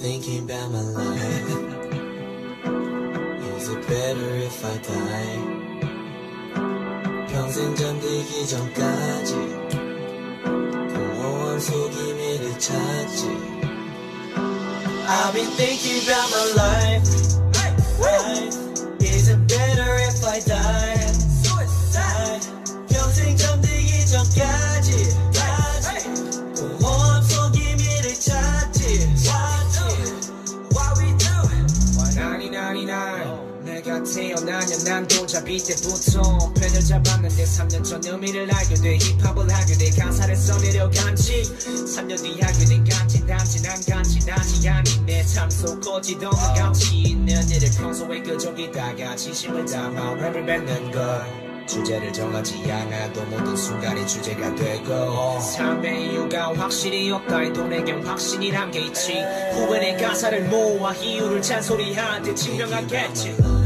thinking about my life. Is it better if I die? 평생 잠들기 전까지 공허한 속임이를 찾지. I've been thinking about my life. Is it better if I die? Suicide. 평생 잠들기 전까지 공허한 속임이를 찾지. What we do? 99.99 내가 태어나면 난 동잡이 때부터 펜을 잡았는데 3년 전 의미를 알게 돼 힙합을 하게 돼 가사를 써내려간지 3년 뒤 하게 된 간지난지난 간지난지 아닌 내 삶 속 꺼지던 감지 있는 일을 평소에 그저 기다가 진심을 담아 랩을 뱉는 걸 주제를 정하지 않아도 모든 순간이 주제가 되고 삶의 이유가 확실히 없다 해도 내겐 확신이란 게 있지 후에 내 가사를 모아 이유를 잔소리한듯 증명하겠지